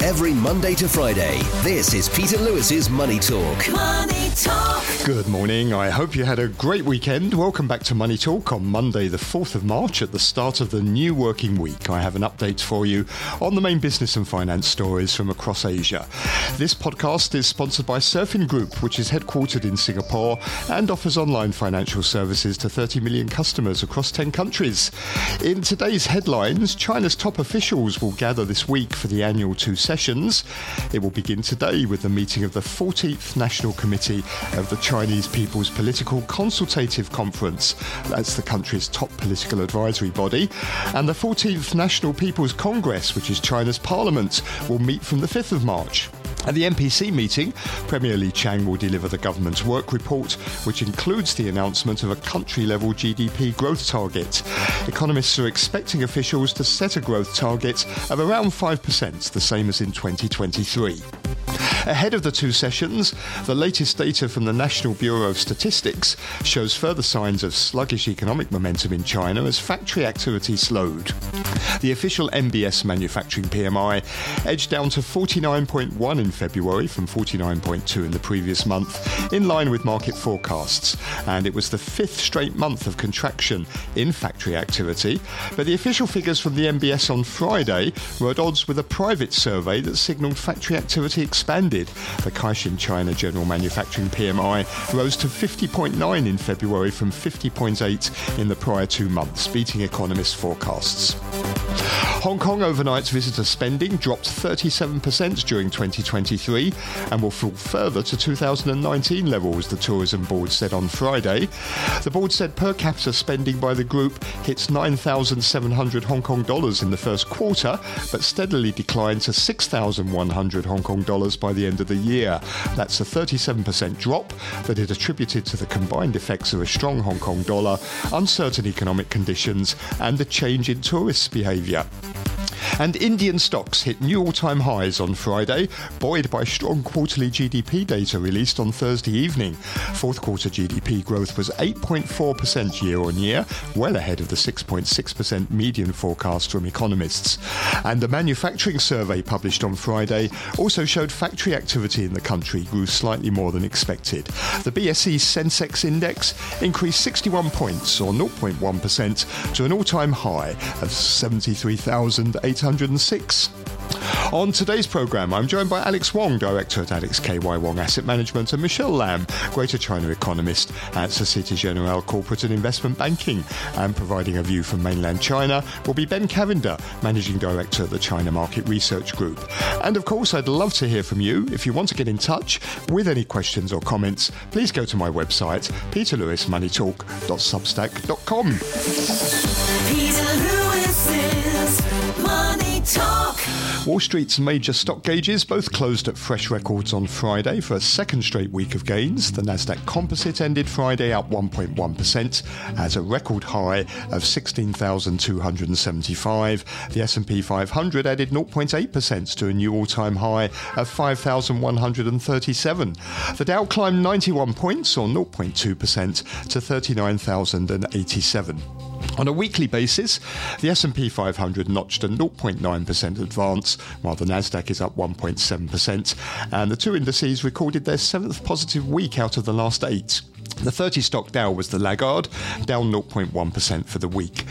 Every Monday to Friday, this is Peter Lewis's Money Talk. Money Talk. Good morning. I hope you had a great weekend. Welcome back to Money Talk on Monday, the 4th of March, at the start of the new working week. I have an update for you on the main business and finance stories from across Asia. This podcast is sponsored by Surfin Group, which is headquartered in Singapore and offers online financial services to 30 million customers across 10 countries. In today's headlines, China's top officials will gather this week for the annual two sessions. It will begin today with the meeting of the 14th National Committee of the Chinese People's Political Consultative Conference. That's the country's top political advisory body. And the 14th National People's Congress, which is China's parliament, will meet from the 5th of March. At the NPC meeting, Premier Li Qiang will deliver the government's work report, which includes the announcement of a country-level GDP growth target. Economists are expecting officials to set a growth target of around 5%, the same as in 2023. Ahead of the two sessions, the latest data from the National Bureau of Statistics shows further signs of sluggish economic momentum in China as factory activity slowed. The official MBS manufacturing PMI edged down to 49.1 in February from 49.2 in the previous month, in line with market forecasts, and it was the fifth straight month of contraction in factory activity, but the official figures from the MBS on Friday were at odds with a private survey that signalled factory activity expanded. The Caixin China General Manufacturing PMI rose to 50.9 in February from 50.8 in the prior 2 months, beating economists' forecasts. Hong Kong overnight visitor spending dropped 37% during 2023 and will fall further to 2019 levels, the Tourism Board said on Friday. The board said per capita spending by the group hits 9,700 Hong Kong dollars in the first quarter, but steadily declined to 6,100 Hong Kong dollars by the end of the year. That's a 37% drop that it attributed to the combined effects of a strong Hong Kong dollar, uncertain economic conditions, and a change in tourist behaviour. And Indian stocks hit new all-time highs on Friday, buoyed by strong quarterly GDP data released on Thursday evening. Fourth quarter GDP growth was 8.4% year-on-year, well ahead of the 6.6% median forecast from economists. And the manufacturing survey published on Friday also showed factory activity in the country grew slightly more than expected. The BSE Sensex Index increased 61 points, or 0.1%, to an all-time high of 73,806. On today's programme, I'm joined by Alex Wong, Director at Alex K.Y. Wong Asset Management, and Michelle Lam, Greater China Economist at Societe Generale Corporate and Investment Banking. And providing a view from mainland China will be Ben Cavender, Managing Director at the China Market Research Group. And of course, I'd love to hear from you. If you want to get in touch with any questions or comments, please go to my website, peterlewismoneytalk.substack.com. Peter Lewis is Money Talk. Wall Street's major stock gauges both closed at fresh records on Friday for a second straight week of gains. The Nasdaq Composite ended Friday up 1.1% at a record high of 16,275. The S&P 500 added 0.8% to a new all-time high of 5,137. The Dow climbed 91 points, or 0.2%, to 39,087. On a weekly basis, the S&P 500 notched a 0.9% advance, while the Nasdaq is up 1.7%, and the two indices recorded their seventh positive week out of the last eight. The 30-stock Dow was the laggard, down 0.1% for the week.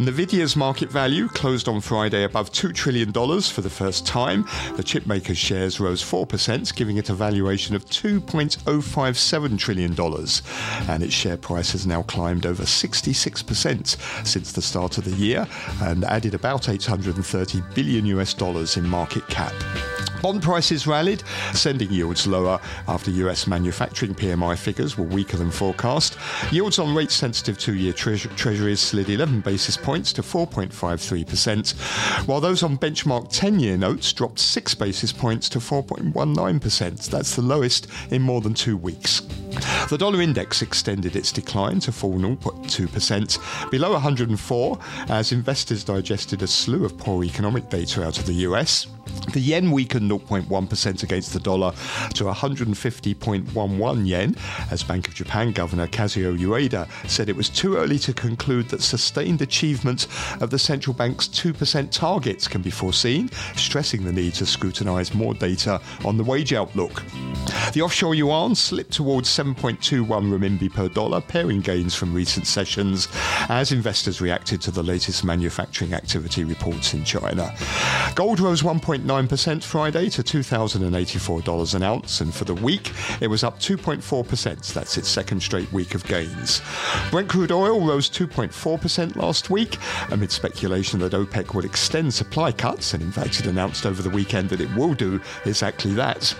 Nvidia's market value closed on Friday above $2 trillion for the first time. The chipmaker's shares rose 4%, giving it a valuation of $2.057 trillion. And its share price has now climbed over 66% since the start of the year and added about $830 billion in market cap. Bond prices rallied, sending yields lower after US manufacturing PMI figures were weaker than forecast. Yields on rate-sensitive two-year treasuries slid 11 basis points to 4.53%, while those on benchmark 10-year notes dropped 6 basis points to 4.19%. That's the lowest in more than 2 weeks. The dollar index extended its decline to fall 0.2%, below 104, as investors digested a slew of poor economic data out of the US. The yen weakened 0.1% against the dollar to 150.11 yen, as Bank of Japan Governor Kazuo Ueda said it was too early to conclude that sustained achievement of the central bank's 2% targets can be foreseen, stressing the need to scrutinise more data on the wage outlook. The offshore yuan slipped towards 7.21 renminbi per dollar, pairing gains from recent sessions as investors reacted to the latest manufacturing activity reports in China. Gold rose 1.9% Friday to $2,084 an ounce, and for the week it was up 2.4%. That's its second straight week of gains. Brent crude oil rose 2.4% last week amid speculation that OPEC would extend supply cuts, and in fact it announced over the weekend that it will do exactly that.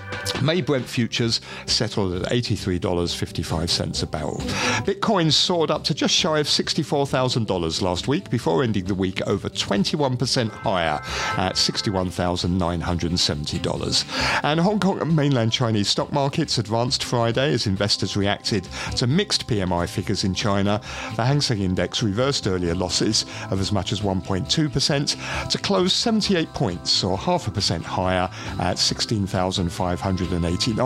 May Brent futures settled at $83.55 a barrel. Bitcoin soared up to just shy of $64,000 last week before ending the week over 21% higher at $61,970. And Hong Kong and mainland Chinese stock markets advanced Friday as investors reacted to mixed PMI figures in China. The Hang Seng Index reversed earlier losses of as much as 1.2% to close 78 points or 0.5% higher at 16,589.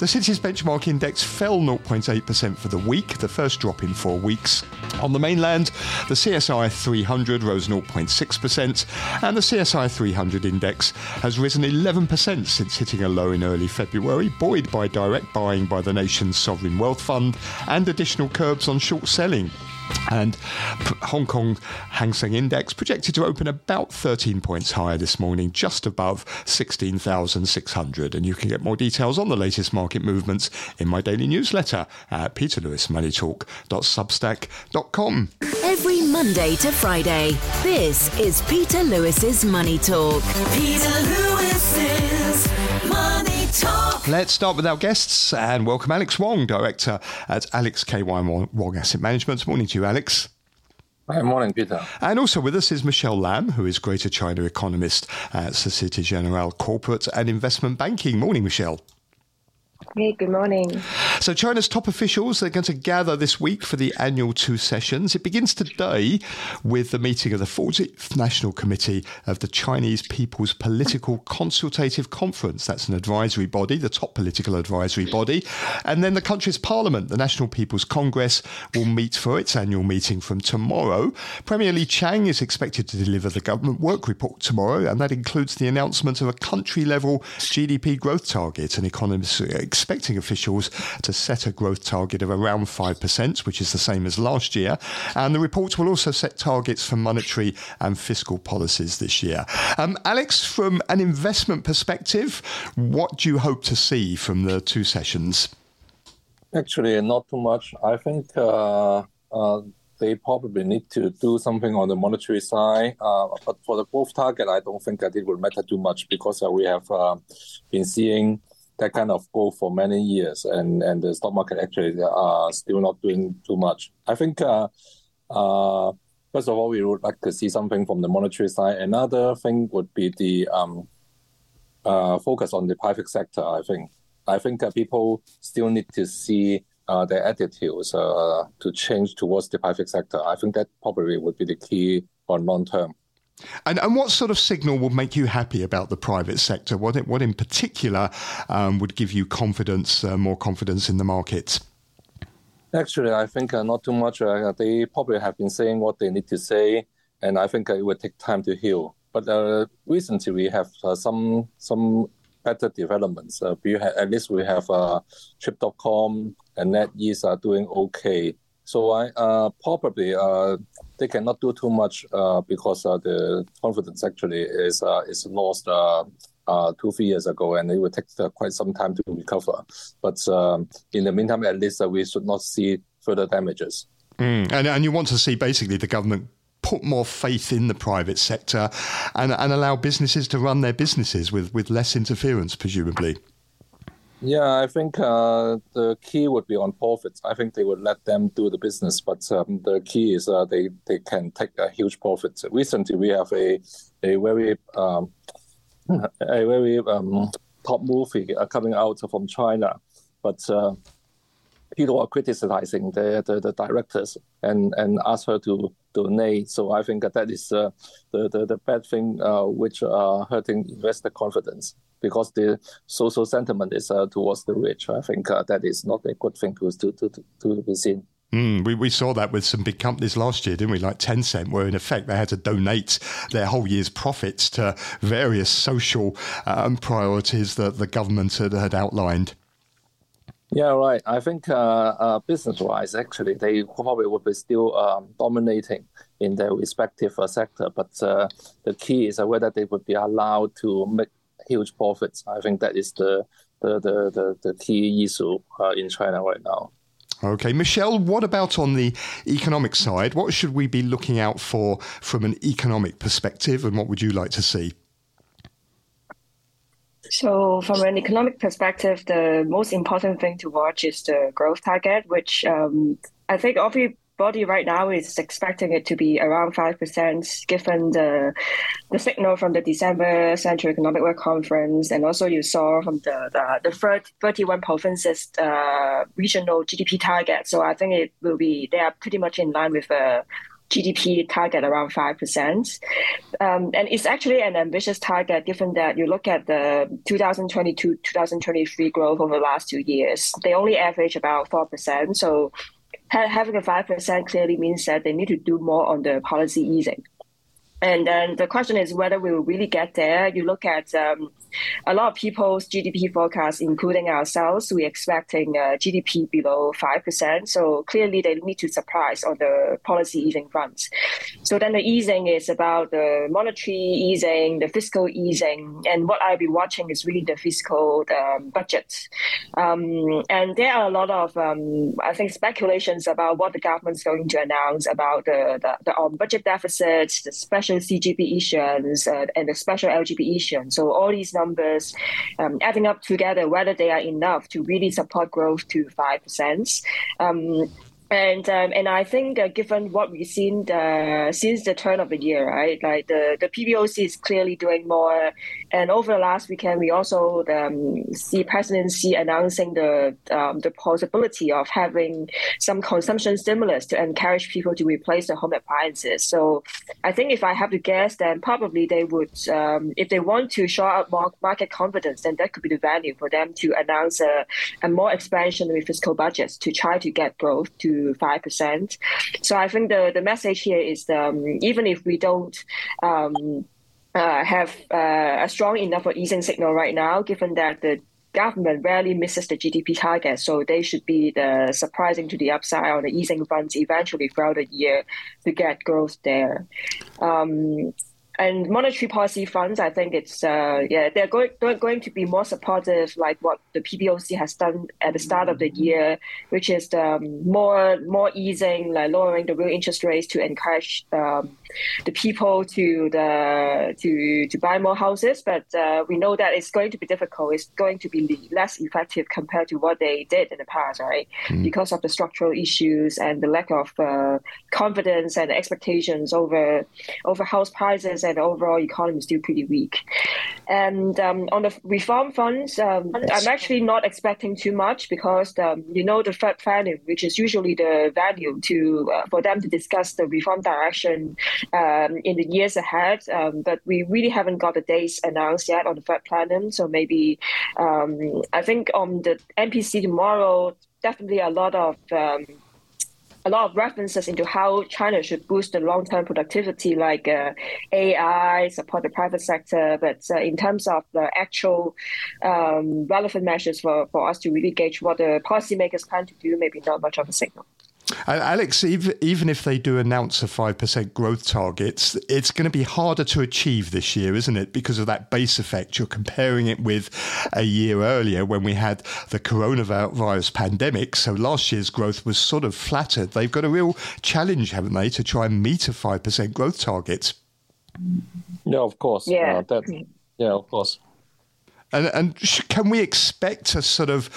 The city's benchmark index fell 0.8% for the week, the first drop in 4 weeks. On the mainland, the CSI 300 rose 0.6%, and the CSI 300 index has risen 11% since hitting a low in early February, buoyed by direct buying by the nation's sovereign wealth fund and additional curbs on short selling. And Hong Kong Hang Seng Index projected to open about 13 points higher this morning, just above 16,600. And you can get more details on the latest market movements in my daily newsletter at peterlewismoneytalk.substack.com. Every Monday to Friday, this is Peter Lewis's Money Talk. Peter Lewis's Money Talk. Let's start with our guests and welcome Alex Wong, Director at Alex K.Y. Wong Asset Management. Morning to you, Alex. Good morning, Peter. And also with us is Michelle Lam, who is Greater China Economist at Societe Generale Corporate and Investment Banking. Morning, Michelle. Hey, good morning. So China's top officials, they're going to gather this week for the annual two sessions. It begins today with the meeting of the 40th National Committee of the Chinese People's Political Consultative Conference. That's an advisory body, the top political advisory body. And then the country's parliament, the National People's Congress, will meet for its annual meeting from tomorrow. Premier Li Qiang is expected to deliver the government work report tomorrow, and that includes the announcement of a country-level GDP growth target, and economists expecting officials to set a growth target of around 5%, which is the same as last year. And the reports will also set targets for monetary and fiscal policies this year. Alex, from an investment perspective, what do you hope to see from the two sessions? Actually, not too much. I think they probably need to do something on the monetary side. But for the growth target, I don't think that it will matter too much because we have been seeing that kind of goal for many years, and the stock market actually are still not doing too much. I think, first of all, we would like to see something from the monetary side. Another thing would be the focus on the private sector, I think. I think people still need to see their attitudes to change towards the private sector. I think that probably would be the key on long term. And what sort of signal would make you happy about the private sector? What in particular would give you confidence, more confidence in the market? Actually, I think not too much. They probably have been saying what they need to say, and I think it will take time to heal. But recently we have some better developments. At least we have Trip.com and NetEase are doing okay. So I probably they cannot do too much because the confidence actually is lost 2-3 years ago, and it will take quite some time to recover. But in the meantime, at least we should not see further damages. And you want to see basically the government put more faith in the private sector and allow businesses to run their businesses with less interference, presumably. Yeah, I think the key would be on profits. I think they would let them do the business, but the key is they can take a huge profit. Recently, we have a very top movie coming out from China, but people are criticizing the directors and ask her to donate. So I think that is the bad thing, which are hurting investor confidence, because the social sentiment is towards the rich. I think that is not a good thing to be seen. We saw that with some big companies last year, didn't we? Like Tencent, where in effect they had to donate their whole year's profits to various social priorities that the government had outlined. Yeah, right. I think business-wise, actually, they probably would be still dominating in their respective sector. But the key is whether they would be allowed to make huge profits. I think that is the key issue in China right now. Okay, Michelle, what about on the economic side? What should we be looking out for from an economic perspective, and what would you like to see? So from an economic perspective, the most important thing to watch is the growth target, which I think everybody right now is expecting it to be around 5%, given the signal from the December Central Economic Work Conference. And also you saw from the 31 provinces regional GDP target. So I think it will be, they are pretty much in line with GDP target around 5%. And it's actually an ambitious target, given that you look at the 2022-2023 growth over the last 2 years, they only average about 4%. So having a 5% clearly means that they need to do more on the policy easing. And then the question is whether we will really get there. You look at a lot of people's GDP forecasts, including ourselves, we're expecting GDP below 5%. So clearly they need to surprise on the policy easing front. So then the easing is about the monetary easing, the fiscal easing. And what I'll be watching is really the fiscal budget. And there are a lot of, I think, speculations about what the government's going to announce about the on-budget deficits, the special CGB issuance, and the special LGB issuance. So all these numbers adding up together, whether they are enough to really support growth to 5%. And I think given what we've seen since the turn of the year, right? Like the PBOC is clearly doing more. And over the last weekend, we also see presidency announcing the possibility of having some consumption stimulus to encourage people to replace the home appliances. So I think if I have to guess, then probably they would, if they want to shore up market confidence, then that could be the value for them to announce a more expansionary fiscal budget to try to get growth to 5%. So I think the message here is even if we don't have a strong enough easing signal right now, given that the government rarely misses the GDP target, so they should be surprising to the upside on the easing funds eventually throughout the year to get growth there. And monetary policy funds, I think it's they're going to be more supportive, like what the PBOC has done at the start of the year, which is more easing, like lowering the real interest rates to encourage the people to buy more houses. But we know that it's going to be difficult. It's going to be less effective compared to what they did in the past, right? Mm-hmm. Because of the structural issues and the lack of confidence and expectations over house prices. And the overall economy is still pretty weak. And on the reform funds, I'm actually not expecting too much, because the Fed planning, which is usually the venue for them to discuss the reform direction in the years ahead. But we really haven't got the dates announced yet on the Fed planning. So maybe I think on the MPC tomorrow, definitely a lot of references into how China should boost the long-term productivity, like AI, support the private sector. But in terms of the actual relevant measures for us to really gauge what the policymakers plan to do, maybe not much of a signal. Alex, even if they do announce a 5% growth target, it's going to be harder to achieve this year, isn't it? Because of that base effect. You're comparing it with a year earlier when we had the coronavirus pandemic. So last year's growth was sort of flattered. They've got a real challenge, haven't they, to try and meet a 5% growth target? No, of course. Yeah, of course. And can we expect a sort of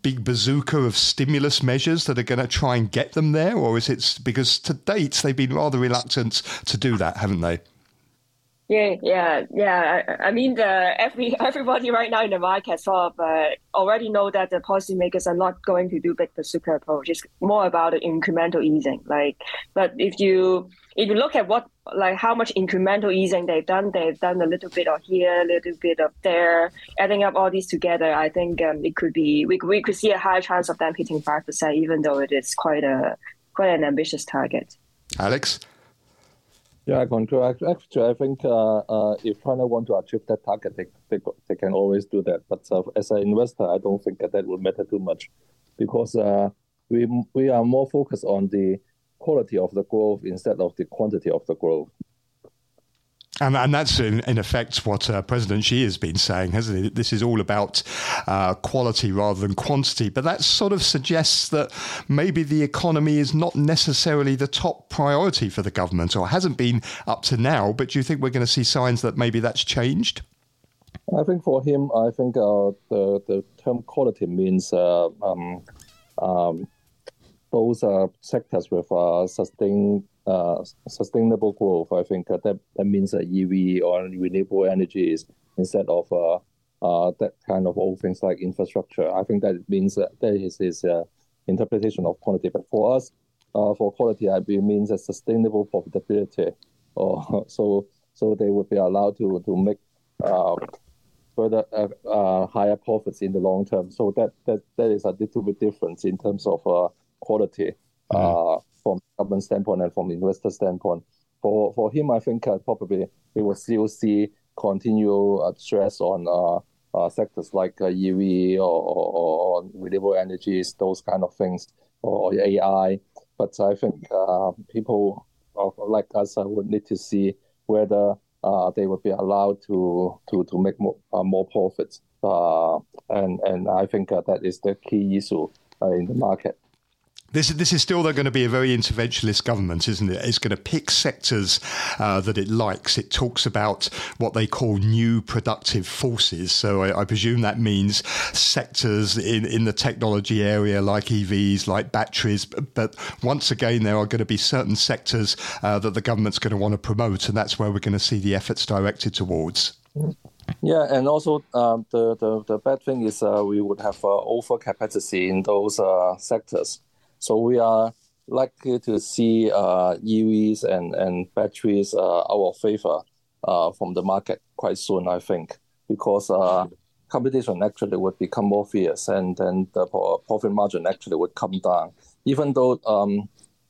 big bazooka of stimulus measures that are going to try and get them there? Or is it because to date they've been rather reluctant to do that, haven't they? I mean, everybody right now in the market sort of already know that the policymakers are not going to do big bazooka approach. It's more about incremental easing. But if you look at what how much incremental easing they've done a little bit of here, a little bit of there. Adding up all these together, I think it could be we could see a high chance of them hitting 5%, even though it is quite an ambitious target. Alex. Yeah, I concur. Actually, I think if China want to achieve that target, they can always do that. But as an investor, I don't think that will matter too much, because we are more focused on the quality of the growth instead of the quantity of the growth. And that's in effect what President Xi has been saying, hasn't it? This is all about quality rather than quantity. But that sort of suggests that maybe the economy is not necessarily the top priority for the government, or hasn't been up to now. But do you think we're going to see signs that maybe that's changed? I think for him, the term quality means those sectors with sustainable growth. I think that means that EV or renewable energies instead of that kind of old things like infrastructure. I think that means that is his interpretation of quality. But for us, for quality, it means a sustainable profitability. So they would be allowed to make further higher profits in the long term. So that is a little bit different in terms of quality. Mm-hmm. From government standpoint and from investor standpoint. For him, I think probably we will still see continued stress on sectors like EV or renewable energies, those kind of things, or AI. But I think people like us would need to see whether they would be allowed to make more profits. And I think that is the key issue in the market. This is still going to be a very interventionist government, isn't it? It's going to pick sectors that it likes. It talks about what they call new productive forces. So I presume that means sectors in the technology area like EVs, like batteries. But once again, there are going to be certain sectors that the government's going to want to promote. And that's where we're going to see the efforts directed towards. Yeah, and also the bad thing is we would have overcapacity in those sectors. So we are likely to see EVs and batteries out of favor from the market quite soon, I think, because competition actually would become more fierce, and then the profit margin actually would come down, even though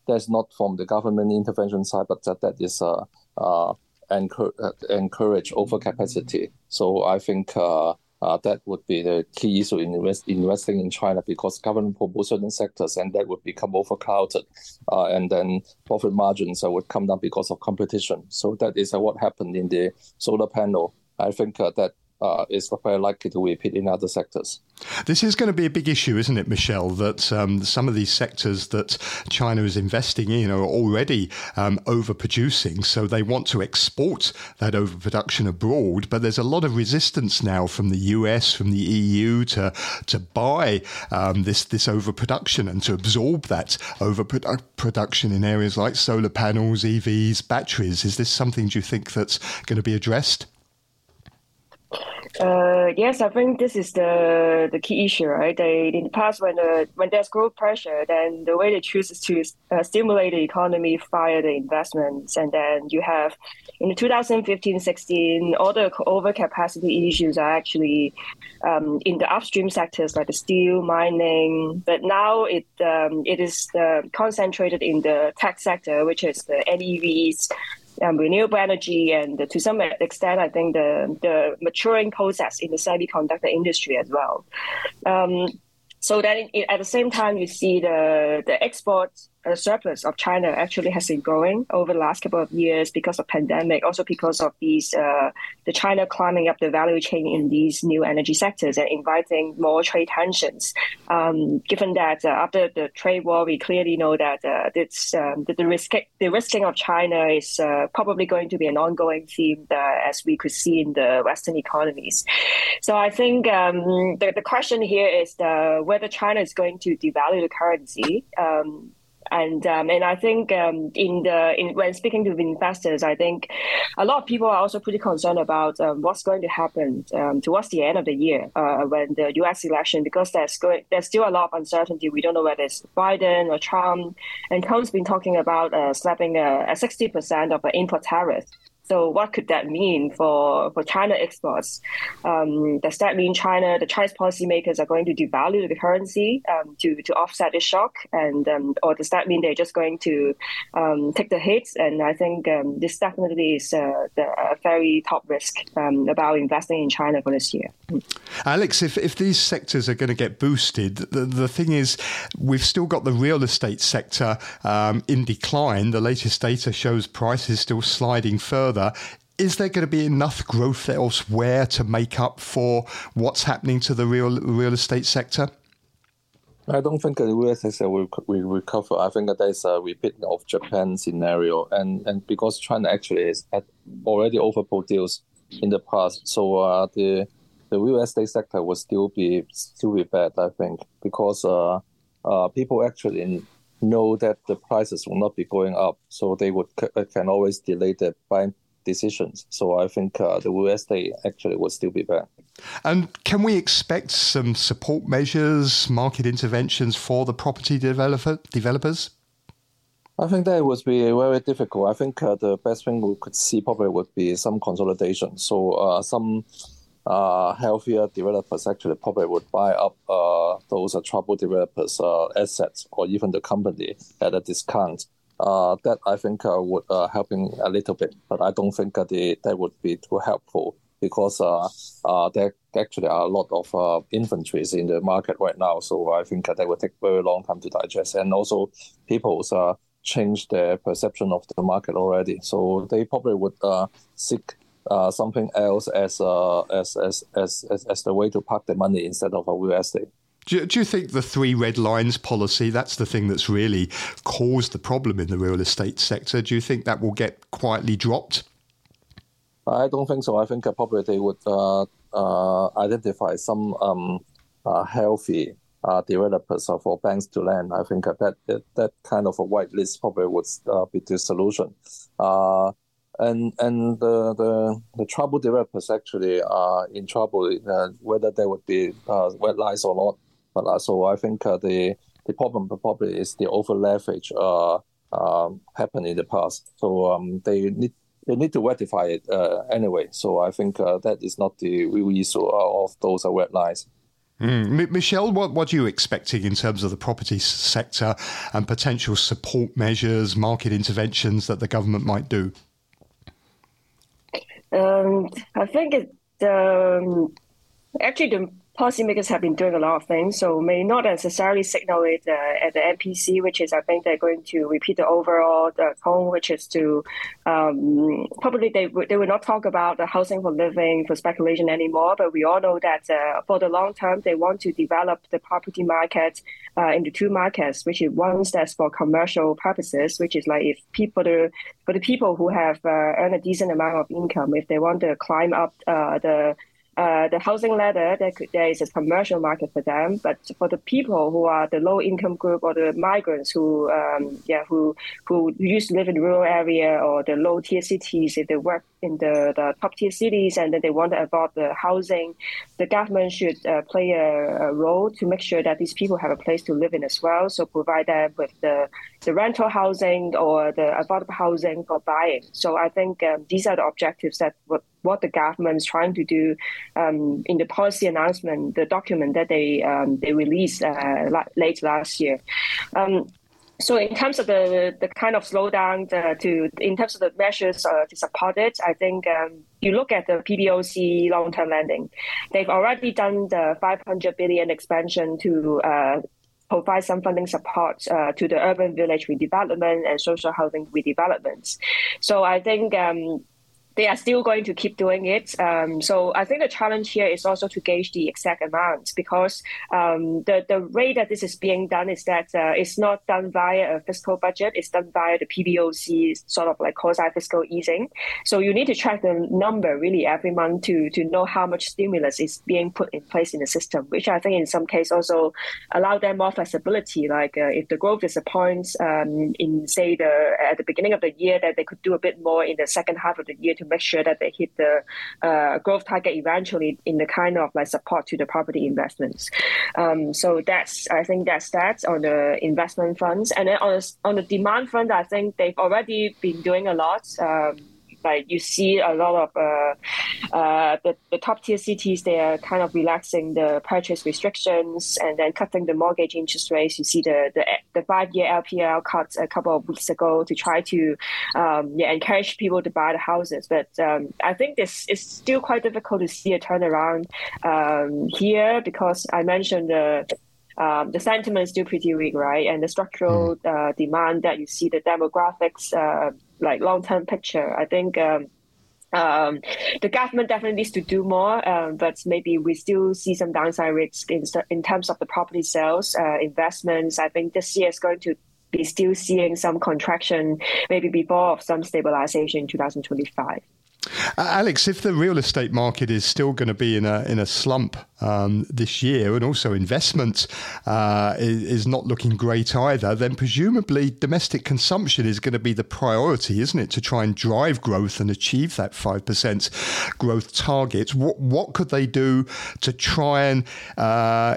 that's not from the government intervention side, but that is encourage overcapacity. So I think that would be the key issue in investing in China, because government promotes certain sectors and that would become overcrowded. And then profit margins would come down because of competition. So that is what happened in the solar panel. I think that is very likely to repeat in other sectors. This is going to be a big issue, isn't it, Michelle, that some of these sectors that China is investing in are already overproducing. So they want to export that overproduction abroad. But there's a lot of resistance now from the US, from the EU to buy this overproduction and to absorb that overproduction in areas like solar panels, EVs, batteries. Is this something, do you think, that's going to be addressed? Yes, I think this is the key issue, right? In the past, when there's growth pressure, then the way they choose is to stimulate the economy via the investments. And then you have, in 2015-16, all the overcapacity issues are actually in the upstream sectors like the steel, mining. But now it is concentrated in the tech sector, which is the NEVs, renewable energy, and to some extent, I think the maturing process in the semiconductor industry as well. So then at the same time, you see the export surplus of China actually has been growing over the last couple of years because of pandemic, also because of these the China climbing up the value chain in these new energy sectors and inviting more trade tensions. Given that after the trade war, we clearly know that the risking of China is probably going to be an ongoing theme as we could see in the Western economies. So I think the question here is whether China is going to devalue the currency. And I think when speaking to investors, I think a lot of people are also pretty concerned about what's going to happen towards the end of the year when the U.S. election, because there's still a lot of uncertainty. We don't know whether it's Biden or Trump, and Trump's been talking about slapping a 60% of an import tariff. So what could that mean for China exports? Does that mean the Chinese policymakers are going to devalue the currency to offset this shock? And or does that mean they're just going to take the hits? And I think this definitely is a very top risk about investing in China for this year. Alex, if these sectors are going to get boosted, the thing is we've still got the real estate sector in decline. The latest data shows prices still sliding further. Is there going to be enough growth elsewhere to make up for what's happening to the real estate sector? I don't think the real estate sector will recover. I think that is a repeat of Japan scenario, and because China actually is already overproduced in the past, so the real estate sector will still be bad. I think because people actually know that the prices will not be going up, so they can always delay their buying decisions. So I think the real estate actually will still be bad. And can we expect some support measures, market interventions for the property developers? I think that would be very difficult. I think the best thing we could see probably would be some consolidation. So some healthier developers actually probably would buy up those troubled developers' assets or even the company at a discount. That I think would helping a little bit, but I don't think that would be too helpful because there actually are a lot of inventories in the market right now. So I think that will take very long time to digest, and also people's change their perception of the market already. So they probably would seek something else as the way to park the money instead of a real estate. Do you think the three red lines policy, that's the thing that's really caused the problem in the real estate sector, do you think that will get quietly dropped? I don't think so. I think probably they would identify some healthy developers for banks to lend. I think that kind of a whitelist probably would be the solution. And the troubled developers actually are in trouble, whether there would be red lines or not. But so I think the problem probably is the over leverage happened in the past. So they need to rectify it anyway. So I think that is not the real issue of those red lines. Michelle, what are you expecting in terms of the property sector and potential support measures, market interventions that the government might do? I think actually the policymakers have been doing a lot of things, so may not necessarily signal it at the MPC, which is I think they're going to repeat the overall tone, which is to probably they will not talk about the housing for living, for speculation anymore. But we all know that for the long term, they want to develop the property market into two markets, which is one that's for commercial purposes, which is like if people for the people who have earned a decent amount of income, if they want to climb up the housing ladder, there is a commercial market for them. But for the people who are the low-income group or the migrants who used to live in rural area or the low-tier cities, if they work in the top-tier cities and then they want to avoid the housing, the government should play a role to make sure that these people have a place to live in as well. So provide them with the rental housing or the affordable housing for buying. So I think these are the objectives that what the government is trying to do in the policy announcement, the document that they released late last year. So in terms of the kind of slowdown in terms of the measures to support it, I think you look at the PBOC long-term lending. They've already done the 500 billion expansion to provide some funding support to the urban village redevelopment and social housing redevelopments. So I think they are still going to keep doing it. So I think the challenge here is also to gauge the exact amount, because the way that this is being done is that it's not done via a fiscal budget. It's done via the PBOC sort of like quasi-fiscal easing. So you need to track the number really every month to know how much stimulus is being put in place in the system, which I think in some case also allow them more flexibility. Like if the growth disappoints in, say, at the beginning of the year, that they could do a bit more in the second half of the year to make sure that they hit the growth target eventually in the kind of like support to the property investments. So I think that's on the investment funds. And then on the demand front, I think they've already been doing a lot. Like you see a lot of the top tier cities, they are kind of relaxing the purchase restrictions and then cutting the mortgage interest rates. You see the 5-year LPR cuts a couple of weeks ago to try to encourage people to buy the houses. But I think this is still quite difficult to see a turnaround here, because I mentioned the sentiment is still pretty weak, right? And the structural demand that you see, the demographics, like long-term picture, I think the government definitely needs to do more, but maybe we still see some downside risk in terms of the property sales, investments. I think this year is going to be still seeing some contraction, maybe before of some stabilization in 2025. Alex, if the real estate market is still going to be in a slump this year, and also investment is not looking great either, then presumably domestic consumption is going to be the priority, isn't it, to try and drive growth and achieve that 5% growth target. What could they do to try and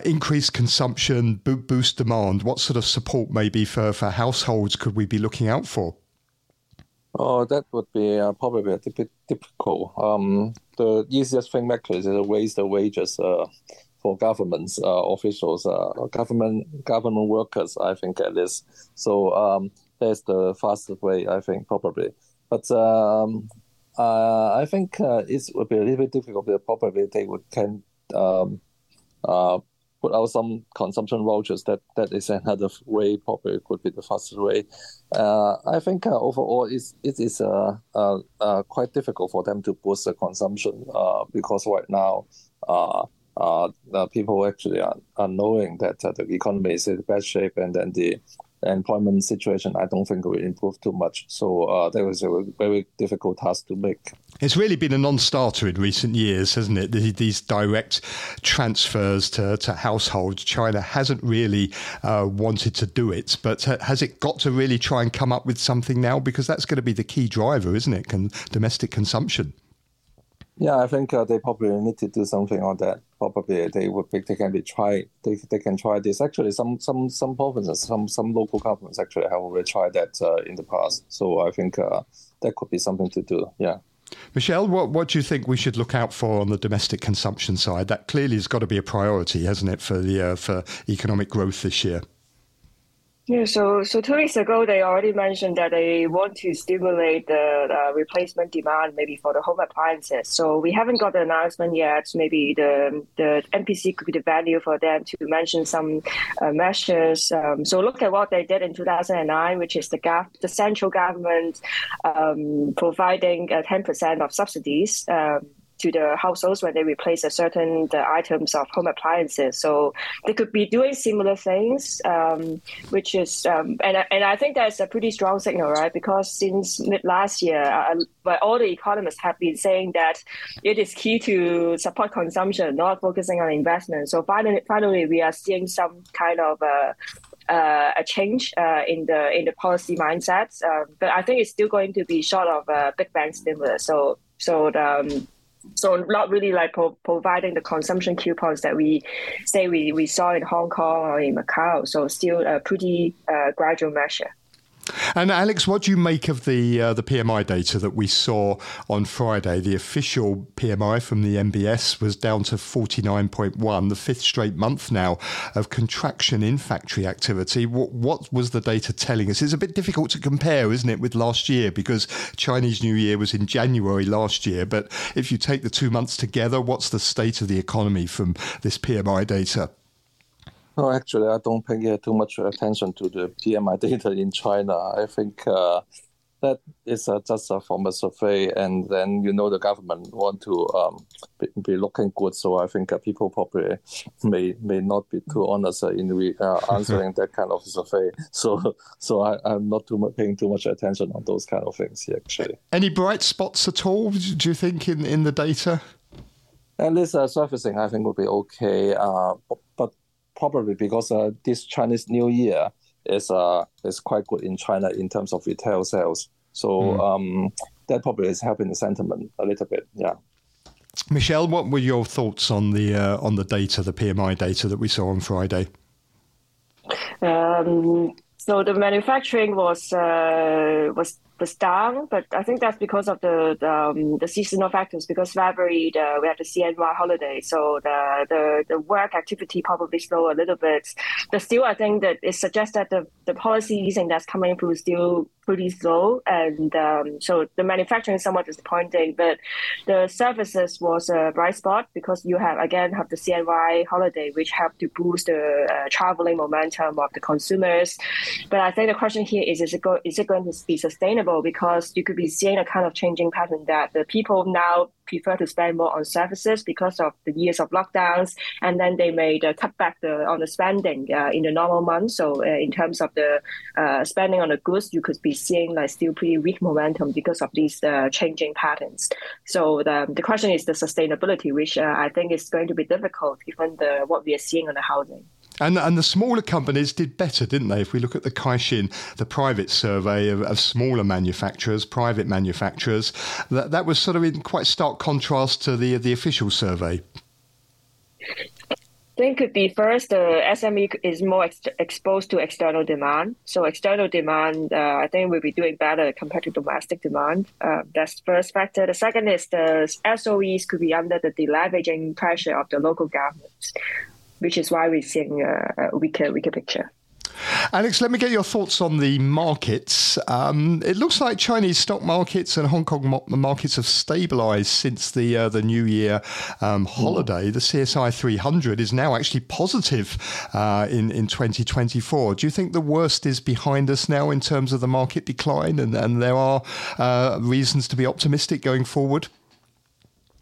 increase consumption, boost demand? What sort of support maybe for households could we be looking out for? Oh, that would be probably a bit difficult. The easiest thing actually is to raise the wages for governments, officials, government workers, I think at least. So that's the fastest way, I think, probably. But I think it would be a little bit difficult. Probably they can put out some consumption vouchers. That is another way, probably could be the fastest way. I think overall it is quite difficult for them to boost the consumption because right now the people actually are knowing that the economy is in bad shape, and then the employment situation I don't think will improve too much. So that was a very difficult task to make. It's really been a non-starter in recent years, hasn't it? These direct transfers to households. China hasn't really wanted to do it, but has it got to really try and come up with something now? Because that's going to be the key driver, isn't it? Domestic consumption. Yeah, I think they probably need to do something on that. Probably they can try this. Actually, some provinces, some local governments actually have already tried that in the past. So I think that could be something to do. Yeah. Michelle, what do you think we should look out for on the domestic consumption side? That clearly has got to be a priority, hasn't it, for economic growth this year? Yeah, so 2 weeks ago, they already mentioned that they want to stimulate the replacement demand, maybe for the home appliances. So we haven't got the announcement yet. Maybe the NPC could be the value for them to mention some measures. So look at what they did in 2009, which is the central government providing 10% of subsidies to the households when they replace a certain items of home appliances. So they could be doing similar things, which is and I think that's a pretty strong signal, right? Because since mid last year, all the economists have been saying that it is key to support consumption, not focusing on investment. So finally we are seeing some kind of a change in the policy mindsets. But I think it's still going to be short of big bang stimulus. So not really like providing the consumption coupons that we say we saw in Hong Kong or in Macau. So still a pretty gradual measure. And Alex, what do you make of the PMI data that we saw on Friday? The official PMI from the MBS was down to 49.1, the fifth straight month now of contraction in factory activity. What was the data telling us? It's a bit difficult to compare, isn't it, with last year, because Chinese New Year was in January last year. But if you take the 2 months together, what's the state of the economy from this PMI data? No, actually, I don't pay too much attention to the PMI data in China. I think that is just a formal survey, and then the government want to be looking good. So I think people probably may not be too honest in answering that kind of survey. So I'm not paying too much attention on those kind of things here, actually. Any bright spots at all, do you think, in the data? At least surfacing, I think, will be okay. But probably because this Chinese New Year is quite good in China in terms of retail sales. So that probably is helping the sentiment a little bit, yeah. Michelle, what were your thoughts on the data, the PMI data that we saw on Friday? So the manufacturing was down, but I think that's because of the seasonal factors. Because February we had the CNY holiday, so the work activity probably slowed a little bit. But still, I think that it suggests that the policy easing that's coming through is still pretty slow, and so the manufacturing is somewhat disappointing. But the services was a bright spot because you have the CNY holiday, which helped to boost the traveling momentum of the consumers. But I think the question here is it going to be sustainable? Because you could be seeing a kind of changing pattern that the people now prefer to spend more on services because of the years of lockdowns, and then they made a cut back on the spending in the normal months. So in terms of the spending on the goods, you could be seeing still pretty weak momentum because of these changing patterns. So the question is the sustainability, which I think is going to be difficult given what we are seeing on the housing. And the smaller companies did better, didn't they? If we look at the Caixin, the private survey of smaller manufacturers, private manufacturers, that was sort of in quite stark contrast to the official survey. I think could be first, the SME is more exposed to external demand. So external demand, I think, will be doing better compared to domestic demand. That's the first factor. The second is the SOEs could be under the deleveraging pressure of the local governments, which is why we're seeing a weaker picture. Alex, let me get your thoughts on the markets. It looks like Chinese stock markets and Hong Kong markets have stabilised since the New Year holiday. The CSI 300 is now actually positive in 2024. Do you think the worst is behind us now in terms of the market decline, and there are reasons to be optimistic going forward?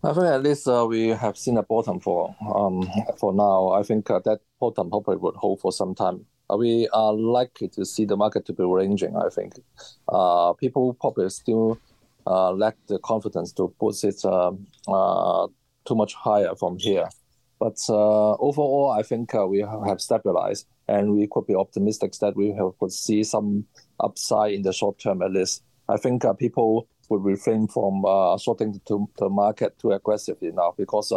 I think at least we have seen a bottom for now. I think that bottom hopefully would hold for some time. We are likely to see the market to be ranging, I think. People probably still lack the confidence to push it too much higher from here. But overall, I think we have stabilized, and we could be optimistic that we could see some upside in the short term at least. I think people would refrain from shorting the market too aggressively now, because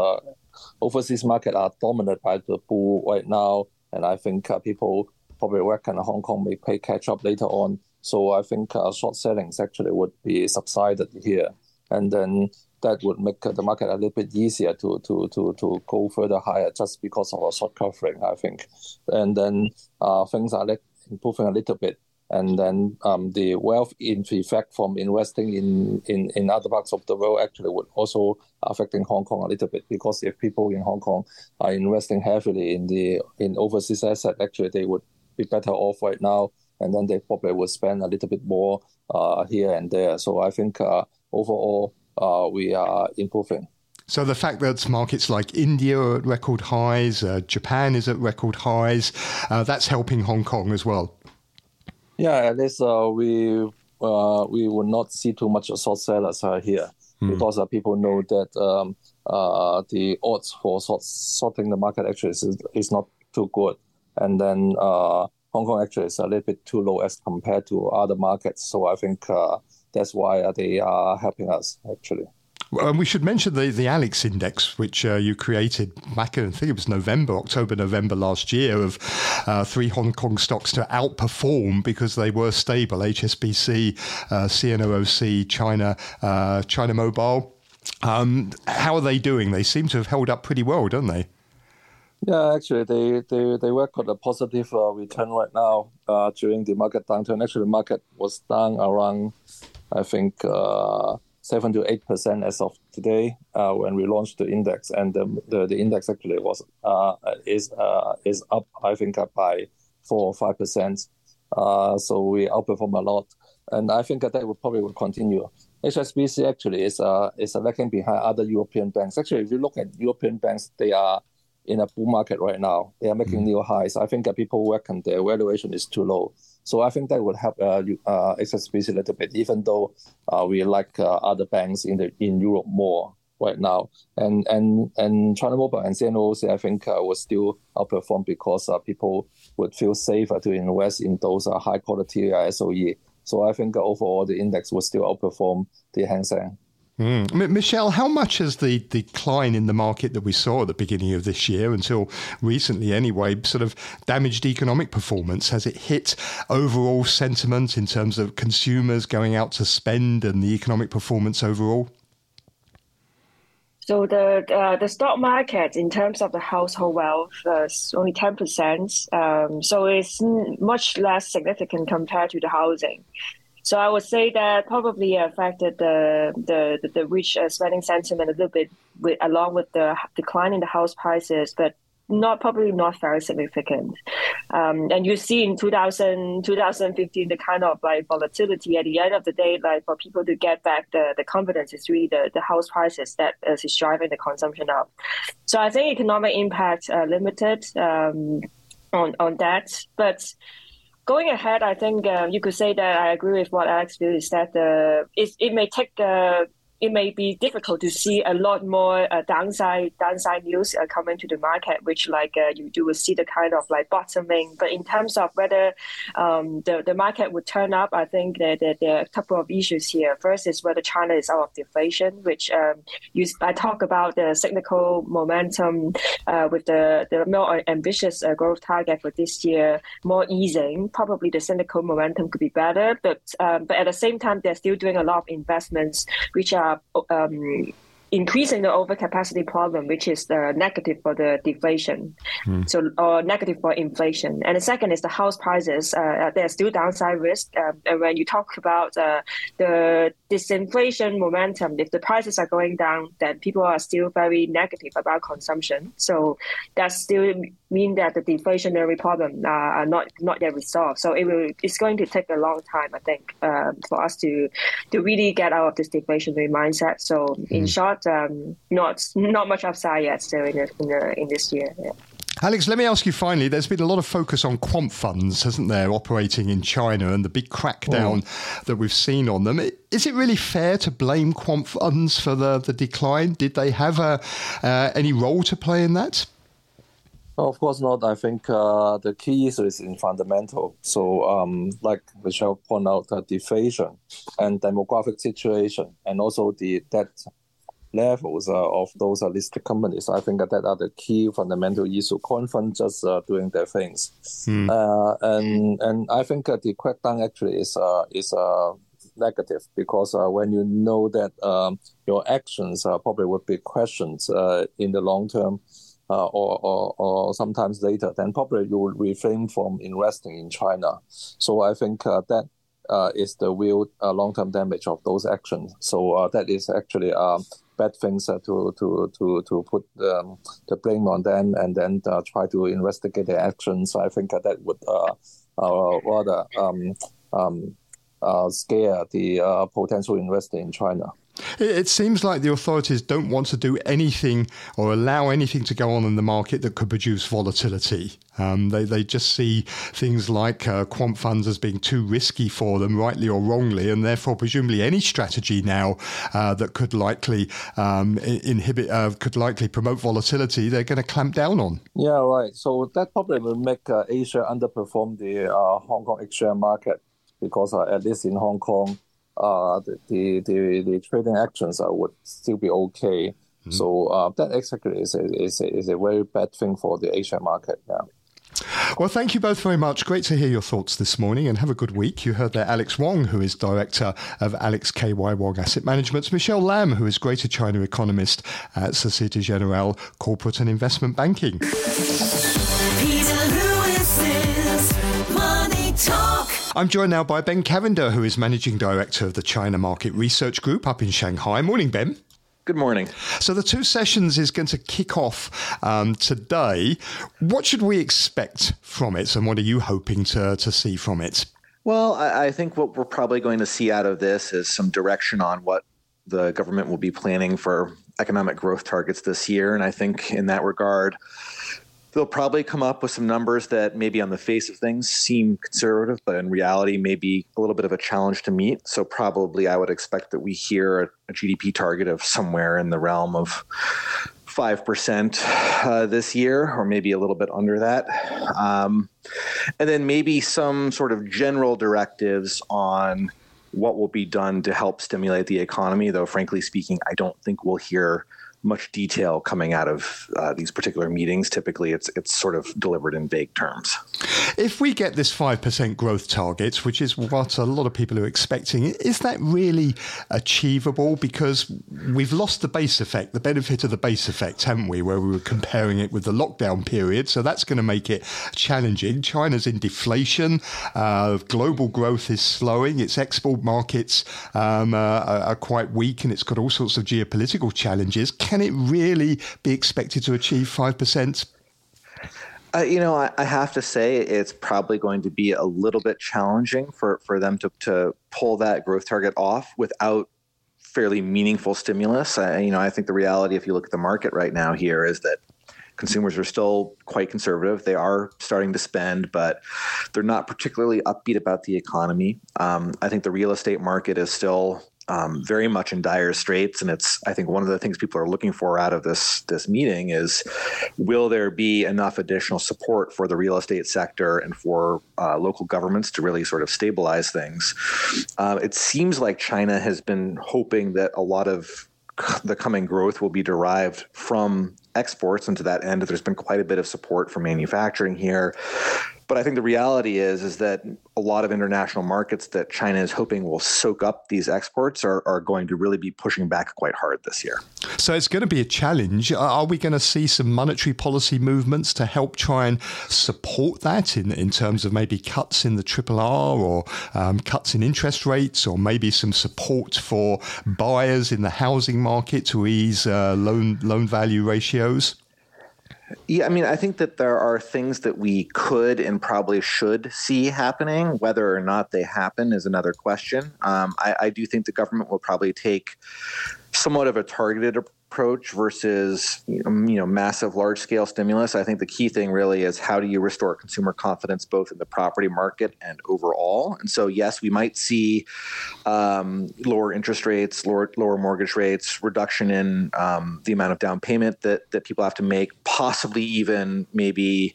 overseas markets are dominated by the bull right now, and I think people probably work in Hong Kong may play catch up later on. So I think short sellings actually would be subsided here, and then that would make the market a little bit easier to go further higher just because of a short covering, I think. And then things are improving a little bit. And then the wealth effect from investing in other parts of the world actually would also affecting Hong Kong a little bit, because if people in Hong Kong are investing heavily in overseas asset, actually they would be better off right now, and then they probably would spend a little bit more here and there. So I think overall we are improving. So the fact that markets like India are at record highs, Japan is at record highs, that's helping Hong Kong as well. Yeah, at least we will not see too much short sellers here, because people know that the odds for shorting the market actually is not too good, and then Hong Kong actually is a little bit too low as compared to other markets. So I think that's why they are helping us actually. Well, and we should mention the Alex Index, which you created back in, I think it was October, November last year, of three Hong Kong stocks to outperform because they were stable: HSBC, CNOOC, China Mobile. How are they doing? They seem to have held up pretty well, don't they? Yeah, actually, they work on a positive return right now during the market downturn. Actually, the market was down around, I think, 7 to 8% as of today when we launched the index, and the index actually was is up, I think, up by 4 or 5%. So we outperformed a lot. And I think that that will probably will continue. HSBC actually is lagging behind other European banks. Actually, if you look at European banks, they are in a bull market right now. They are making new highs. I think that people reckon their valuation is too low. So I think that would help HSBC a little bit, even though we like other banks in Europe more right now. And China Mobile and CNOOC, I think, will still outperform because people would feel safer to invest in those high-quality SOE. So I think overall the index will still outperform the Hang Seng. Michelle, how much has the decline in the market that we saw at the beginning of this year, until recently anyway, sort of damaged economic performance? Has it hit overall sentiment in terms of consumers going out to spend and the economic performance overall? So the stock market, in terms of the household wealth, is only 10%. So it's much less significant compared to the housing. So I would say that probably affected the rich spending sentiment a little bit, along with the decline in the house prices, but not very significant. And you see in 2015, the kind of like volatility at the end of the day, like for people to get back the confidence, is really the house prices that is driving the consumption up. So I think economic impact limited on that. But going ahead, I think you could say that I agree with what Alex Bill is that it may take it may be difficult to see a lot more downside news coming to the market, which like you will see the kind of like bottoming. But in terms of whether the market would turn up, I think that there are a couple of issues here. First is whether China is out of deflation, which I talk about the cyclical momentum with the more ambitious growth target for this year, more easing. Probably the cyclical momentum could be better, but at the same time, they're still doing a lot of investments, which are increasing the overcapacity problem, which is the negative for the deflation, or negative for inflation. And the second is the house prices. There's still downside risk. And when you talk about the disinflation momentum, if the prices are going down, then people are still very negative about consumption. So that still mean that the deflationary problem are not yet resolved. So it's going to take a long time, I think, for us to really get out of this deflationary mindset. So in short, not much upside yet still in this year. Yeah. Alex, let me ask you finally, there's been a lot of focus on quant funds, hasn't there, operating in China, and the big crackdown that we've seen on them. Is it really fair to blame quant funds for the decline? Did they have any role to play in that? No, of course not. I think the key issue is in fundamental. So like Michelle pointed out, deflation and demographic situation, and also the debt levels of those listed companies. I think that are the key fundamental issue. Quant funds just doing their things. And I think the crackdown actually is negative, because when you know that your actions probably would be questioned in the long term, or sometimes later, then probably you will refrain from investing in China. So I think that is the real long-term damage of those actions. So that is actually bad things to put the blame on them, and then try to investigate their actions. I think that would rather scare the potential investor in China. It seems like the authorities don't want to do anything or allow anything to go on in the market that could produce volatility. They just see things like quant funds as being too risky for them, rightly or wrongly, and therefore presumably any strategy now that could likely promote volatility, they're going to clamp down on. Yeah, right. So that probably will make Asia underperform the Hong Kong share market, because at least in Hong Kong, the trading actions would still be okay. So that exactly is a very bad thing for the Asia market. Yeah. Well, thank you both very much. Great to hear your thoughts this morning, and have a good week. You heard there Alex Wong, who is Director of Alex K.Y. Wong Asset Management, Michelle Lam, who is Greater China Economist at Societe Generale Corporate and Investment Banking. I'm joined now by Ben Cavender, who is Managing Director of the China Market Research Group up in Shanghai. Morning, Ben. Good morning. So the two sessions is going to kick off today. What should we expect from it, and what are you hoping to see from it? Well, I think what we're probably going to see out of this is some direction on what the government will be planning for economic growth targets this year. And I think in that regard, they'll probably come up with some numbers that maybe on the face of things seem conservative, but in reality may be a little bit of a challenge to meet. So probably I would expect that we hear a GDP target of somewhere in the realm of 5% this year, or maybe a little bit under that. And then maybe some sort of general directives on what will be done to help stimulate the economy, though, frankly speaking, I don't think we'll hear much detail coming out of these particular meetings. Typically, it's sort of delivered in vague terms. If we get this 5% growth target, which is what a lot of people are expecting, is that really achievable? Because we've lost the base effect, the benefit of the base effect, haven't we, where we were comparing it with the lockdown period. So that's going to make it challenging. China's in deflation. Global growth is slowing. Its export markets are quite weak, and it's got all sorts of geopolitical challenges. Can it really be expected to achieve 5%? I have to say it's probably going to be a little bit challenging for them to pull that growth target off without fairly meaningful stimulus. I think the reality, if you look at the market right now here, is that consumers are still quite conservative. They are starting to spend, but they're not particularly upbeat about the economy. I think the real estate market is still very much in dire straits. And it's, I think, one of the things people are looking for out of this meeting is, will there be enough additional support for the real estate sector and for local governments to really sort of stabilize things? It seems like China has been hoping that a lot of the coming growth will be derived from exports. And to that end, there's been quite a bit of support for manufacturing here. But I think the reality is that a lot of international markets that China is hoping will soak up these exports are going to really be pushing back quite hard this year. So it's going to be a challenge. Are we going to see some monetary policy movements to help try and support that in terms of maybe cuts in the RRR or cuts in interest rates, or maybe some support for buyers in the housing market to ease loan value ratios? Yeah, I think that there are things that we could and probably should see happening. Whether or not they happen is another question. I do think the government will probably take somewhat of a targeted approach versus massive, large-scale stimulus. I think the key thing really is, how do you restore consumer confidence both in the property market and overall? And so, yes, we might see lower interest rates, lower mortgage rates, reduction in the amount of down payment that people have to make, possibly even maybe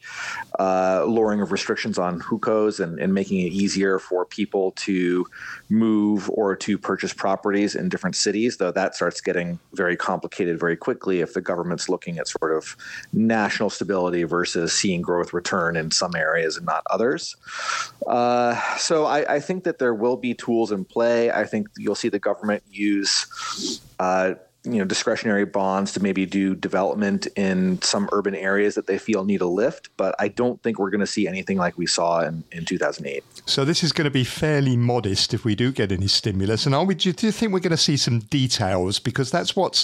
lowering of restrictions on hukou and making it easier for people to move or to purchase properties in different cities, though that starts getting very complicated very quickly if the government's looking at sort of national stability versus seeing growth return in some areas and not others. So I think that there will be tools in play. I think you'll see the government use discretionary bonds to maybe do development in some urban areas that they feel need a lift. But I don't think we're going to see anything like we saw in 2008. So this is going to be fairly modest if we do get any stimulus. And do you think we're going to see some details? Because that's what's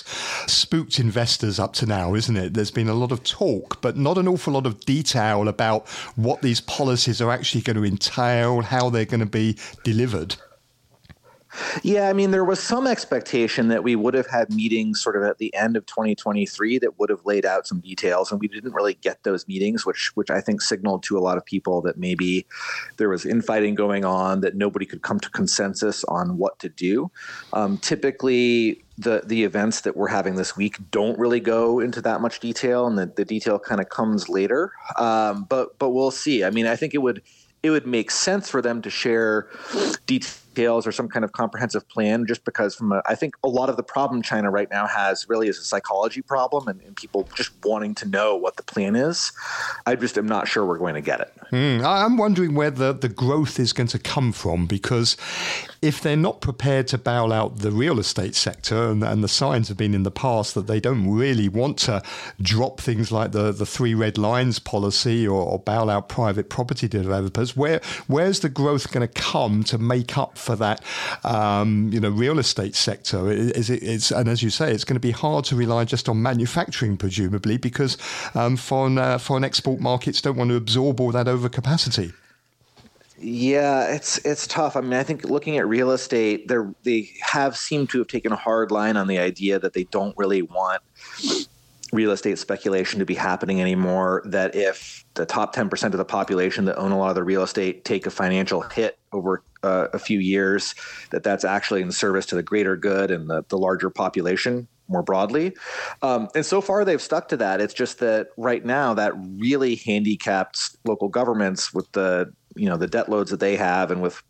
spooked investors up to now, isn't it? There's been a lot of talk, but not an awful lot of detail about what these policies are actually going to entail, how they're going to be delivered. Yeah, there was some expectation that we would have had meetings sort of at the end of 2023 that would have laid out some details, and we didn't really get those meetings, which I think signaled to a lot of people that maybe there was infighting going on, that nobody could come to consensus on what to do. Typically, the events that we're having this week don't really go into that much detail, and the detail kind of comes later. But we'll see. I think it would make sense for them to share details or some kind of comprehensive plan, just because I think a lot of the problem China right now has really is a psychology problem and people just wanting to know what the plan is. I just am not sure we're going to get it. I'm wondering whether the growth is going to come from, because if they're not prepared to bail out the real estate sector, and the signs have been in the past that they don't really want to drop things like the three red lines policy or bail out private property developers, where's the growth going to come to make up for that, real estate sector? And as you say, it's going to be hard to rely just on manufacturing, presumably, because foreign export markets don't want to absorb all that overcapacity. Yeah, it's tough. I mean, I think looking at real estate, they have seemed to have taken a hard line on the idea that they don't really want real estate speculation to be happening anymore, that if the top 10% of the population that own a lot of the real estate take a financial hit over a few years, that's actually in service to the greater good and the larger population more broadly. And so far, they've stuck to that. It's just that right now, that really handicaps local governments with the debt loads that they have and with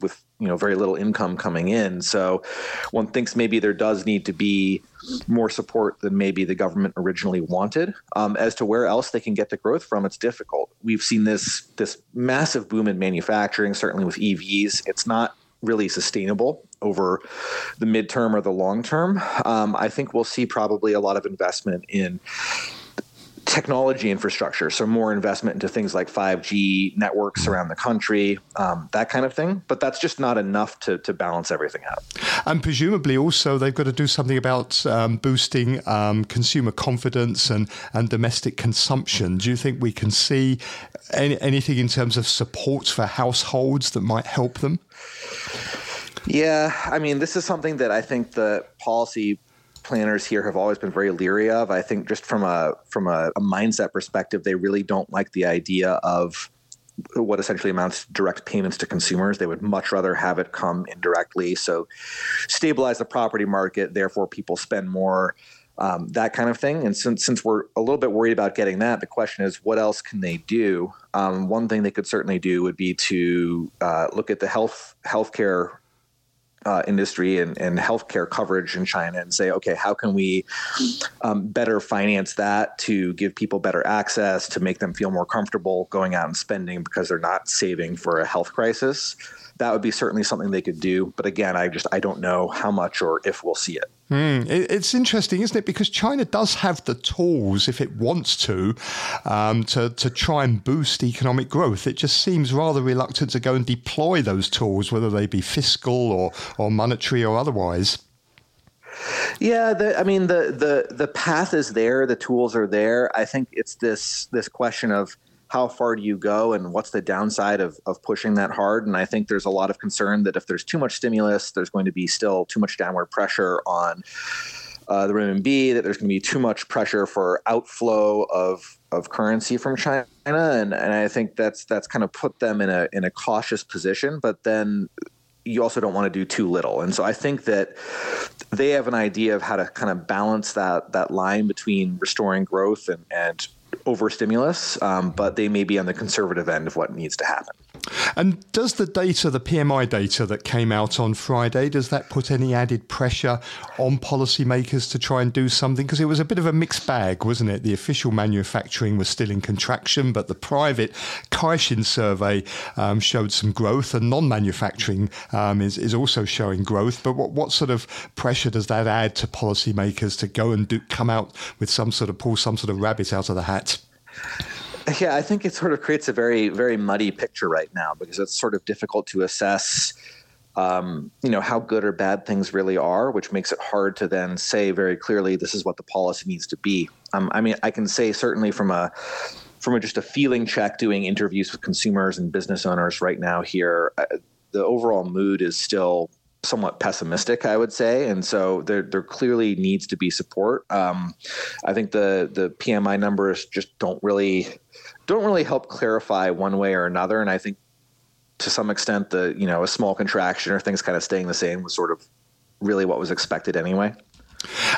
very little income coming in. So one thinks maybe there does need to be more support than maybe the government originally wanted. As to where else they can get the growth from, it's difficult. We've seen this massive boom in manufacturing, certainly with EVs. It's not really sustainable over the midterm or the long term. I think we'll see probably a lot of investment in technology infrastructure, so more investment into things like 5G networks around the country, that kind of thing. But that's just not enough to balance everything out. And presumably also they've got to do something about boosting consumer confidence and domestic consumption. Do you think we can see anything in terms of support for households that might help them? Yeah, I mean, this is something that I think the policy planners here have always been very leery of. I think just from a mindset perspective, they really don't like the idea of what essentially amounts to direct payments to consumers. They would much rather have it come indirectly. So stabilize the property market, therefore people spend more, that kind of thing. And since we're a little bit worried about getting that, the question is, what else can they do? One thing they could certainly do would be to look at the healthcare industry and healthcare coverage in China and say, okay, how can we better finance that to give people better access, to make them feel more comfortable going out and spending because they're not saving for a health crisis? That would be certainly something they could do. But again, I don't know how much or if we'll see it. It's interesting, isn't it? Because China does have the tools, if it wants to try and boost economic growth. It just seems rather reluctant to go and deploy those tools, whether they be fiscal or monetary or otherwise. Yeah, the path is there, the tools are there. I think it's this question of how far do you go and what's the downside of pushing that hard? And I think there's a lot of concern that if there's too much stimulus, there's going to be still too much downward pressure on the RMB, that there's going to be too much pressure for outflow of currency from China. And I think that's kind of put them in a cautious position, but then you also don't want to do too little. And so I think that they have an idea of how to kind of balance that line between restoring growth and over stimulus, but they may be on the conservative end of what needs to happen. And does the PMI data that came out on Friday, does that put any added pressure on policymakers to try and do something? Because it was a bit of a mixed bag, wasn't it? The official manufacturing was still in contraction, but the private Caixin survey showed some growth, and non-manufacturing is also showing growth. But what sort of pressure does that add to policymakers to go and come out with pull some sort of rabbit out of the hat? Yeah, I think it sort of creates a very, very muddy picture right now because it's sort of difficult to assess, how good or bad things really are, which makes it hard to then say very clearly this is what the policy needs to be. I can say certainly from just a feeling check, doing interviews with consumers and business owners right now here, the overall mood is still somewhat pessimistic, I would say. And so there clearly needs to be support. I think the PMI numbers just don't really help clarify one way or another. And I think to some extent a small contraction or things kind of staying the same was sort of really what was expected anyway.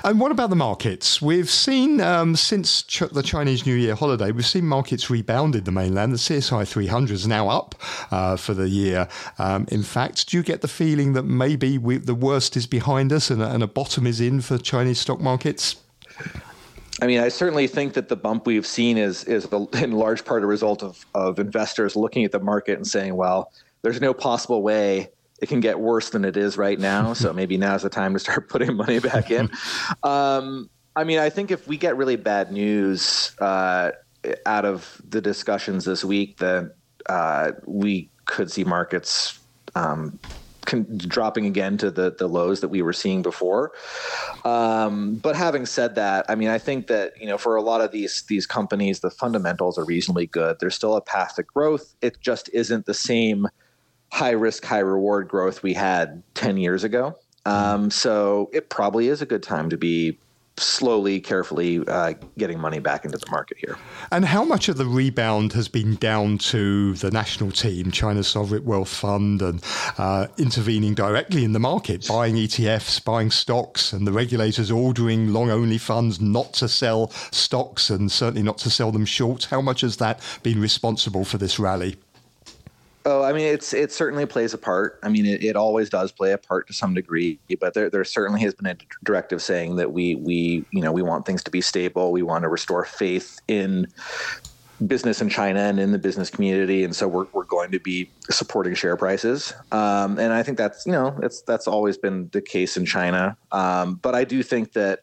And what about the markets? We've seen since the Chinese New Year holiday, we've seen markets rebound in the mainland. The CSI 300 is now up for the year. In fact, do you get the feeling that maybe the worst is behind us and a bottom is in for Chinese stock markets? I mean, I certainly think that the bump we've seen is in large part a result of investors looking at the market and saying, well, there's no possible way it can get worse than it is right now. So maybe now's the time to start putting money back in. I think if we get really bad news out of the discussions this week, then we could see markets dropping again to the lows that we were seeing before. But having said that, I mean, I think that, for a lot of these companies, the fundamentals are reasonably good. There's still a path to growth. It just isn't the same high risk, high reward growth we had 10 years ago. So it probably is a good time to be slowly, carefully getting money back into the market here. And how much of the rebound has been down to the national team, China's Sovereign Wealth Fund, and intervening directly in the market, buying ETFs, buying stocks, and the regulators ordering long-only funds not to sell stocks and certainly not to sell them short? How much has that been responsible for this rally? Oh, I mean, it certainly plays a part. I mean, it always does play a part to some degree, but there certainly has been a directive saying that we want things to be stable. We want to restore faith in business in China and in the business community. And so we're going to be supporting share prices. And I think that's, that's always been the case in China. But I do think that,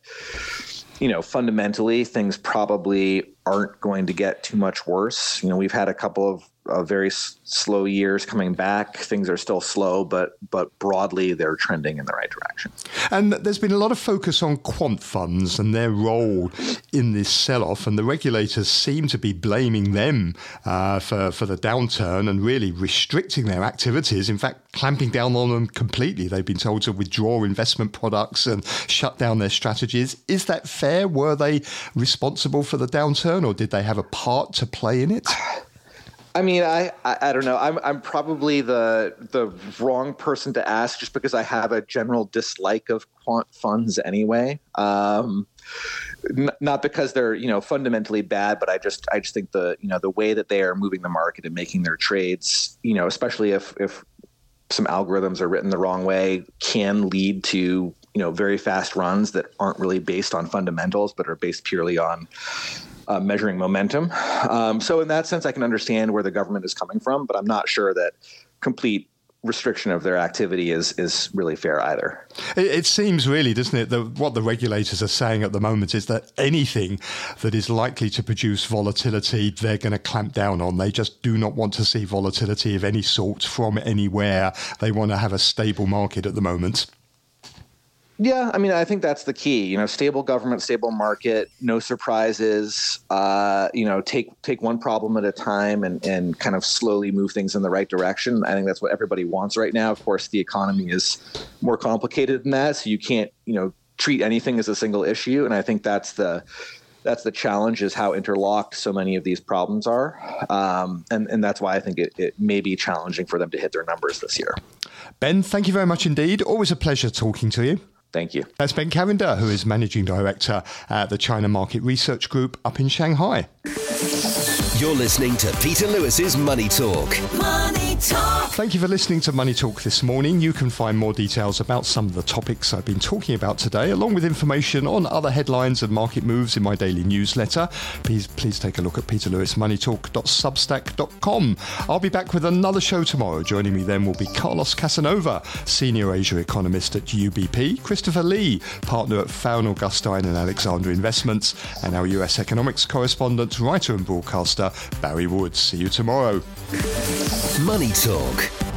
fundamentally things probably aren't going to get too much worse. We've had a couple of very slow years coming back. Things are still slow, but broadly they're trending in the right direction. And there's been a lot of focus on quant funds and their role in this sell-off, and the regulators seem to be blaming them for the downturn and really restricting their activities. In fact, clamping down on them completely. They've been told to withdraw investment products and shut down their strategies. Is that fair? Were they responsible for the downturn, or did they have a part to play in it? I mean, I don't know. I'm probably the wrong person to ask, just because I have a general dislike of quant funds anyway. Not because they're fundamentally bad, but I just think the way that they are moving the market and making their trades, especially if some algorithms are written the wrong way, can lead to very fast runs that aren't really based on fundamentals, but are based purely on measuring momentum. So in that sense, I can understand where the government is coming from, but I'm not sure that complete restriction of their activity is really fair either. It seems really, doesn't it, that what the regulators are saying at the moment is that anything that is likely to produce volatility, they're going to clamp down on. They just do not want to see volatility of any sort from anywhere. They want to have a stable market at the moment. Yeah, I mean, I think that's the key. Stable government, stable market, no surprises. Take one problem at a time and kind of slowly move things in the right direction. I think that's what everybody wants right now. Of course, the economy is more complicated than that, so you can't treat anything as a single issue. And I think that's the challenge, is how interlocked so many of these problems are, and that's why I think it may be challenging for them to hit their numbers this year. Ben, thank you very much indeed. Always a pleasure talking to you. Thank you. That's Ben Cavender, who is Managing Director at the China Market Research Group up in Shanghai. You're listening to Peter Lewis's Money Talk. Money Talk. Thank you for listening to Money Talk this morning. You can find more details about some of the topics I've been talking about today, along with information on other headlines and market moves in my daily newsletter. Please take a look at peterlewismoneytalk.substack.com. I'll be back with another show tomorrow. Joining me then will be Carlos Casanova, Senior Asia Economist at UBP, Christopher Lee, partner at Fowler Gustine and Alexander Investments, and our US economics correspondent, writer and broadcaster, Barry Wood. See you tomorrow. Money Talk.